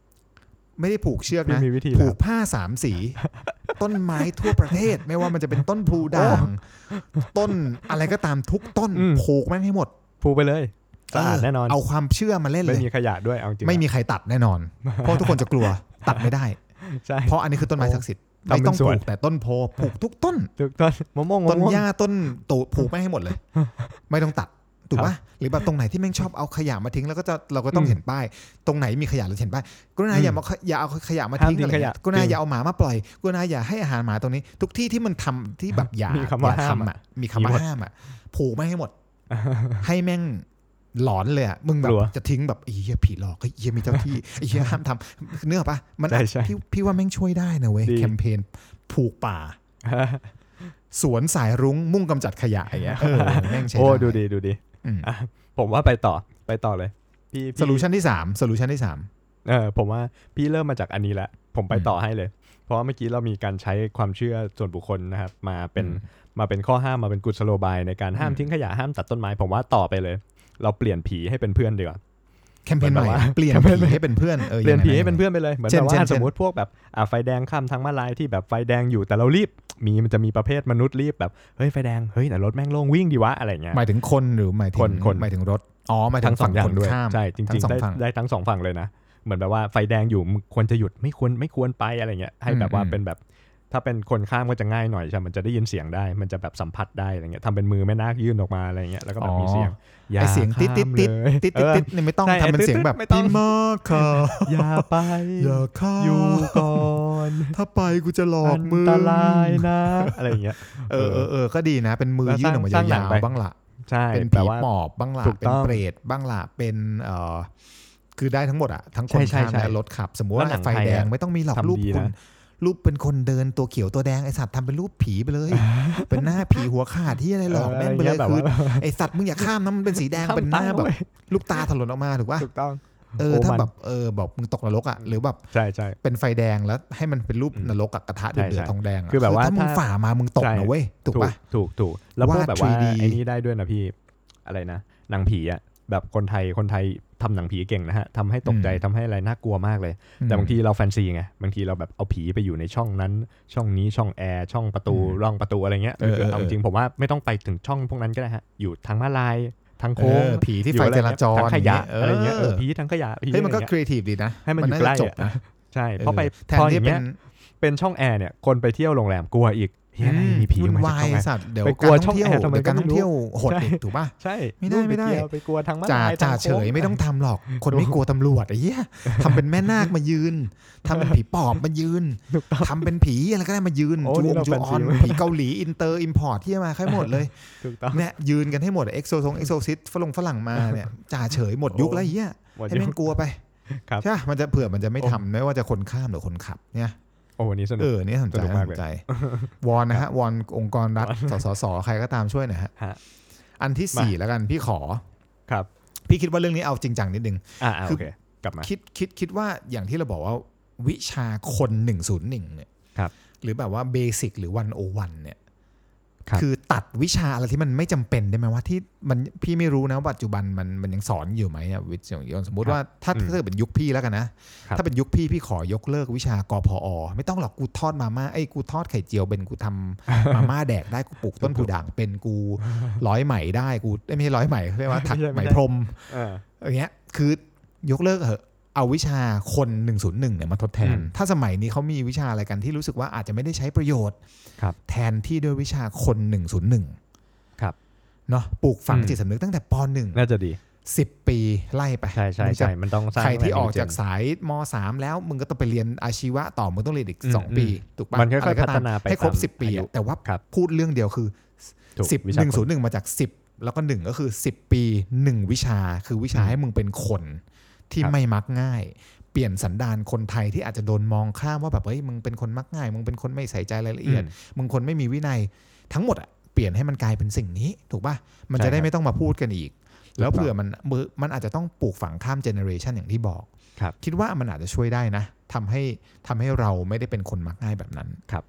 บไม่ได้ผูกเชือกนะผูกผ้าสามสีต้นไม้ทั่วประเทศไม่ว่ามันจะเป็นต้นพลูด่างต้นอะไรก็ตามทุกต้นผูกแม่งให้หมดผูกไปเลยสะอาดแน่นอนเอาความเชื่อมาเล่นเลยไม่มีขยะด้วยเอาจริงไม่มีใครตัดแน่นอนเพราะทุกคนจะกลัวตัดไม่ได้เพราะอันนี้คือต้นไม้ศักดิ์สิทธิ์ไม่ต้องปลูกแต่ต้นโพปลูกทุกต้นทุกต้นมะม่วงต้นหญ้าต้นตูปลูกไม่ให้หมดเลยไม่ต้องตัดถูกป่ะหรือแบบตรงไหนที่แม่งชอบเอาขยะมาทิ้งแล้วก็จะเราก็ต้องเห็นป้ายตรงไหนมีขยะเราเห็นป้ายกรุณาอย่าอย่าเอาขยะมาทิ้งอะไรกรุณาอย่าเอาหมามาปล่อยกรุณาอย่าให้อาหารหมาตรงนี้ทุกที่ที่มันทำที่แบบอย่ามีคำว่าห้ามอ่ะมีคำว่าห้ามอ่ะผูกไม่ให้หมดให้แม่งหลอนเลยอ่ะมึงแบบจะทิ้งแบบไอ้เหี้ยผีหลอกไอ้เหี้ยมีเจ้าที่ไอ้เหี้ยห้ามทำเนื้อป่ะมันพี่พี่ว่าแม่งช่วยได้นะเว้ยแคมเปญผูกป่า สวนสายรุ้งมุ่งกำจัดขยะอย่างเงี้ยแม่งใช่โอ้ดูดีดูดีผมว่าไปต่อไปต่อเลยพี่โซลูชันที่สามโซลูชันที่สามเออผมว่าพี่เริ่มมาจากอันนี้ละผมไปต่อให้เลยเพราะว่าเมื่อกี้เรามีการใช้ความเชื่อส่วนบุคคลนะครับมาเป็นมาเป็นข้อห้ามมาเป็นกุศโลบายในการห้ามทิ้งขยะห้ามตัดต้นไม้ผมว่าต่อไปเลยเราเปลี่ยนผีให้เป็นเพื่อนดีกว่าแคมเปญใหม่เปลี่ยนผีให้เป็นเพื่อนเออเปลี่ยนผีให้เป็นเพื่อนไปเลยเหมือนแบบว่าสมมติพวกแบบอ่ะไฟแดงข้ามทางม้าลายที่แบบไฟแดงอยู่แต่เรารีบมีมันจะมีประเภทมนุษย์รีบแบบเฮ้ยไฟแดงเฮ้ยแต่รถแม่งโล่งวิ่งดีวะอะไรเงี้ยหมายถึงคนหรือหมายถึงคนหมายถึงรถอ๋อหมายถึงฝั่งคนข้ามใช่จริงๆได้ได้ทั้งสองฝั่งเลยนะเหมือนแบบว่าไฟแดงอยู่ควรจะหยุดไม่ควรไม่ควรไปอะไรเงี้ยให้แบบว่าเป็นแบบถ้าเป็นคนข้ามก็จะง่ายหน่อยใช่มันจะได้ยินเสียงได้มันจะแบบสัมผัสได้อะไรเงี้ยทำเป็นมือแม่นาคยื่นออกมาอะไรเงี้ยแล้วก็แบบมีเสียงไอเสียงติ๊ดติ๊ดติ๊ดติ๊ดติ๊ดเนี่ยไม่ต้องทำเป็นเสียงแบบพี่มากค่ะอย่าไปอย่าข้ามอยู่ก่อนถ้าไปกูจะหลอกมืออันตรายนะอะไรเงี้ยเออเออเออก็ดีนะเป็นมือยื่นออกมายาวบ้างล่ะใช่เป็นผีหมอบบ้างล่ะเป็นเปรตบ้างล่ะเป็นเออคือได้ทั้งหมดอ่ะทั้งคนข้ามและรถขับสมมติว่าไฟแดงไม่ต้องมีหลอกรูปคุณรูปเป็นคนเดินตัวเขียวตัวแดงไอสัตว์ทำเป็นรูปผีไปเลย เป็นหน้าผีหัวขาดที่อะไรหรอกแม่นไปเลยคือไอสัตว์มึงอย่าข้ามนะมันเป็นสีแดง เป็นหน้าแบบลูกตาถลนออกมาถูกป่ะถูกต้องเออถ้าแบบเออบอกมึงตกนรกอ่ะหรือแบบใช่ใช่เป็นไฟแดงแล้วให้มันเป็นรูปนรกกับกระทะเดือดทองแดงคือแบบว่าถ้ามึงฝ่ามามึงตกนะเว้ยถูกป่ะถูกถูกแล้วก็แบบว่าไอนี้ได้ด้วยนะพี่อะไรนะหนังผีอ่ะแบบคนไทยคนไทยทำหนังผีเก่งนะฮะทำให้ตกใจทำให้อะไรน่ากลัวมากเลยแต่บางทีเราแฟนซีไงบางทีเราแบบเอาผีไปอยู่ในช่องนั้นช่องนี้ช่องแอร์ช่องประตูร่องประตูอะไรเงี้ยเอาจริงผมว่าไม่ต้องไปถึงช่องพวกนั้นก็ได้ฮะอยู่ทางม้าลายทางโค้งผีที่ไฟจราจรทางขยะอะไรเงี้ยผีทางขยะเฮ้ยมันก็ครีเอทีฟดีนะให้มันอยู่ใกล้นะใช่เพราะไปแทนที่เป็นเป็นช่องแอร์เนี่ยคนไปเที่ยวโรงแรมกลัวอีกมีผีมันวายสัตว์เดี๋ยวกลัวช่องแอร์ทำไมการท่องเที่ยวโหดอีกถูกป่ะใช่ไม่ได้ไม่ได้ไปกลัวทางม้าลายจ่าเฉยไม่ต้องทำหรอกคนไม่กลัวตำรวจไอ้เหี้ยทำเป็นแม่นาคมายืนทำเป็นผีปอบมายืนทำเป็นผีอะไรก็ได้มายืนจูงจูออนผีเกาหลีอินเตอร์อิมพอร์ตที่มาค่อยหมดเลยเนี่ยยืนกันให้หมดเอ็กโซซงเอ็กโซซิสฝรั่งฝรั่งมาเนี่ยจ่าเฉยหมดยุคแล้วไอ้เหี้ยให้แม่งกลัวไปใช่มันจะเผื่อมันจะไม่ทำไม่ว่าจะคนข้ามหรือคนขับเนี่ยโอ้วันนี้สนุกเออนี่สนใจมากเลยวอนนะฮะวอนองค์กรรัฐสสสใครก็ตามช่วยหน่อยฮะอันที่สี่แล้วกันพี่ขอครับพี่คิดว่าเรื่องนี้เอาจริงจังนิดนึงอ่าโอเคกลับมาคิดคิดคิดว่าอย่างที่เราบอกว่าวิชาคนหนึ่งศูนย์หนึ่งเนี่ยครับหรือแบบว่าเบสิกหรือหนึ่งศูนย์หนึ่งเนี่ยคือตัดวิชาอะไรที่มันไม่จำเป็นได้ไหมว่าที่มันพี่ไม่รู้นะปัจจุบันมันมันยังสอนอยู่ไหมวิทย์อย่างเดียวสมมติว่าถ้าถ้าเป็นยุคพี่แล้วกันนะถ้าเป็นยุคพี่พี่ขอยกเลิกวิชากพอไม่ต้องหรอกกูทอดมาม่าไอ้กูทอดไข่เจียวเป็นกูทำมาม่าแดกได้กูปลูกต้นกูด่างเป็นกูร้อยไหมได้กูไม่ใช่ร้อยไหมเรียกว่าถักไหมพรมอย่างเงี้ยคือยกเลิกเหอะเอาวิชาคนหนึ่งศูนย์หนึ่งเนี่ยมาทดแทนถ้าสมัยนี้เขามีวิชาอะไรกันที่รู้สึกว่าอาจจะไม่ได้ใช้ประโยชน์แทนที่ด้วยวิชาคนหนึ่งศูนย์หนึ่งครับเนาะปลูกฝังจิตสำนึกตั้งแต่ป.หนึ่ง น่าจะดีสิบปีไล่ไปใช่ๆมันต้องใครที่ออกจากสายม.สามแล้วมึงก็ต้องไปเรียนอาชีวะต่อมึงต้องเรียนอีกสองปีถูกป่ะมันค่อยๆพัฒนาไปให้ครบสิบปีแต่ว่าพูดเรื่องเดียวคือหนึ่งศูนย์หนึ่งมาจากสิบแล้วก็หนึ่งก็คือสิบปีหนึ่งวิชาคือวิชาให้มึงเป็นคนที่ไม่มักง่ายเปลี่ยนสันดานคนไทยที่อาจจะโดนมองข้ามว่าแบบเฮ้ยมึงเป็นคนมักง่ายมึงเป็นคนไม่ใส่ใจรายละเอียดมึงคนไม่มีวินัยทั้งหมดอ่ะเปลี่ยนให้มันกลายเป็นสิ่งนี้ถูกป่ะมันจะได้ไม่ต้องมาพูดกันอีกแล้วเผื่อมันมันอาจจะต้องปลูกฝังข้ามเจเนอเรชันอย่างที่บอกคิดว่ามันอาจจะช่วยได้นะทำให้ทำให้เราไม่ได้เป็นคนมักง่ายแบบนั้นครับ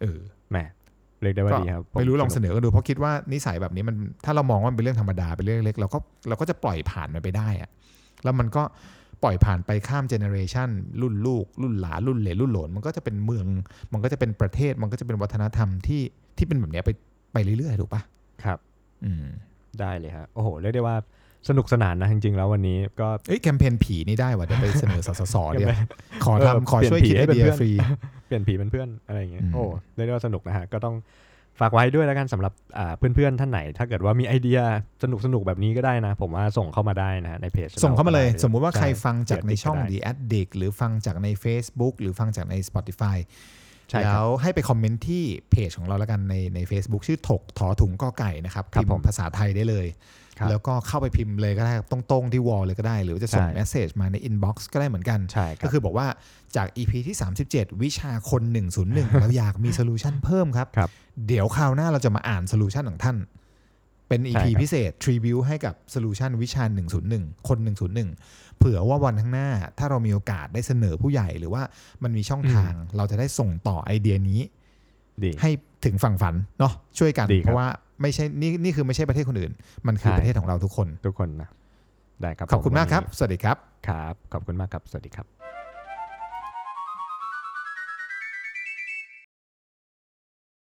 เออแหมเรียกได้ว่าดีครับไม่รู้ลองเสนอกันดูเพราะคิดว่านิสัยแบบนี้มันถ้าเรามองว่าเป็นเรื่องธรรมดาเป็นเรื่องเล็กเราก็เราก็จะปล่อยผ่านมันไปได้อ่ะแล้วมันก็ปล่อยผ่านไปข้ามเจเนอเรชันรุ่นลูกรุ่นหลานรุ่นเหลนรุ่นหลนมันก็จะเป็นเมืองมันก็จะเป็นประเทศมันก็จะเป็นวัฒนธรรมที่ที่เป็นแบบนี้ไปไปเรื่อยๆถูกปะครับอืมได้เลยฮะโอ้โหเรียกได้ว่าสนุกสนานนะจริงๆแล้ววันนี้ก็เอ้ยแคมเปญผีนี่ได้ว่ะเดี๋ยวไปเสนอสสเดี๋ยวขอทำขอช่วยคิดไอเดียฟรีเปลี่ยนผีเป็นเพื่อนอะไรอย่างเงี้ยโอ้เรียกได้ว่าสนุกนะฮะก็ต้องฝากไว้ด้วยแล้วกันสำหรับเพื่อนๆท่านไหนถ้าเกิดว่ามีไอเดียสนุกๆแบบนี้ก็ได้นะผมว่าส่งเข้ามาได้นะในเพจส่งเข้ามาเลยสมมุติว่าใครฟังจากในช่อง The Addict หรือฟังจากใน Facebook หรือฟังจากใน Spotify แล้วให้ไปคอมเมนต์ที่เพจของเราแล้วกันในใน Facebook ชื่อถกถอถุงกอไก่นะครับพิมพ์ภาษาไทยได้เลยแล้วก็เข้าไปพิมพ์เลยก็ได้ตรงๆที่วอลเลยก็ได้หรือจะส่งเมสเสจมาในอินบ็อกซ์ก็ได้เหมือนกันก็คือบอกว่าจาก อี พี ที่สามสิบเจ็ดวิชาคนหนึ่งศูนย์หนึ่งเราอยากมีโซลูชั่นเพิ่มครับเดี๋ยวคราวหน้าเราจะมาอ่านโซลูชั่นของท่านเป็น อี พี พิเศษ Tribute ให้กับ Solution วิชาหนึ่งศูนย์หนึ่งคนหนึ่งศูนย์หนึ่งเผื่อว่าวันข้างหน้าถ้าเรามีโอกาสได้เสนอผู้ใหญ่หรือว่ามันมีช่องทางเราจะได้ส่งต่อไอเดียนี้ให้ถึงฝั่งฝันเนาะช่วยกันเพราะว่าไม่ใช่นี่นี่คือไม่ใช่ประเทศคนอื่นมันคือประเทศของเราทุกคนทุกคนนะได้ครับขอบคุณมากครับสวัสดีครับครับขอบคุณมากครับสวัสดีครับ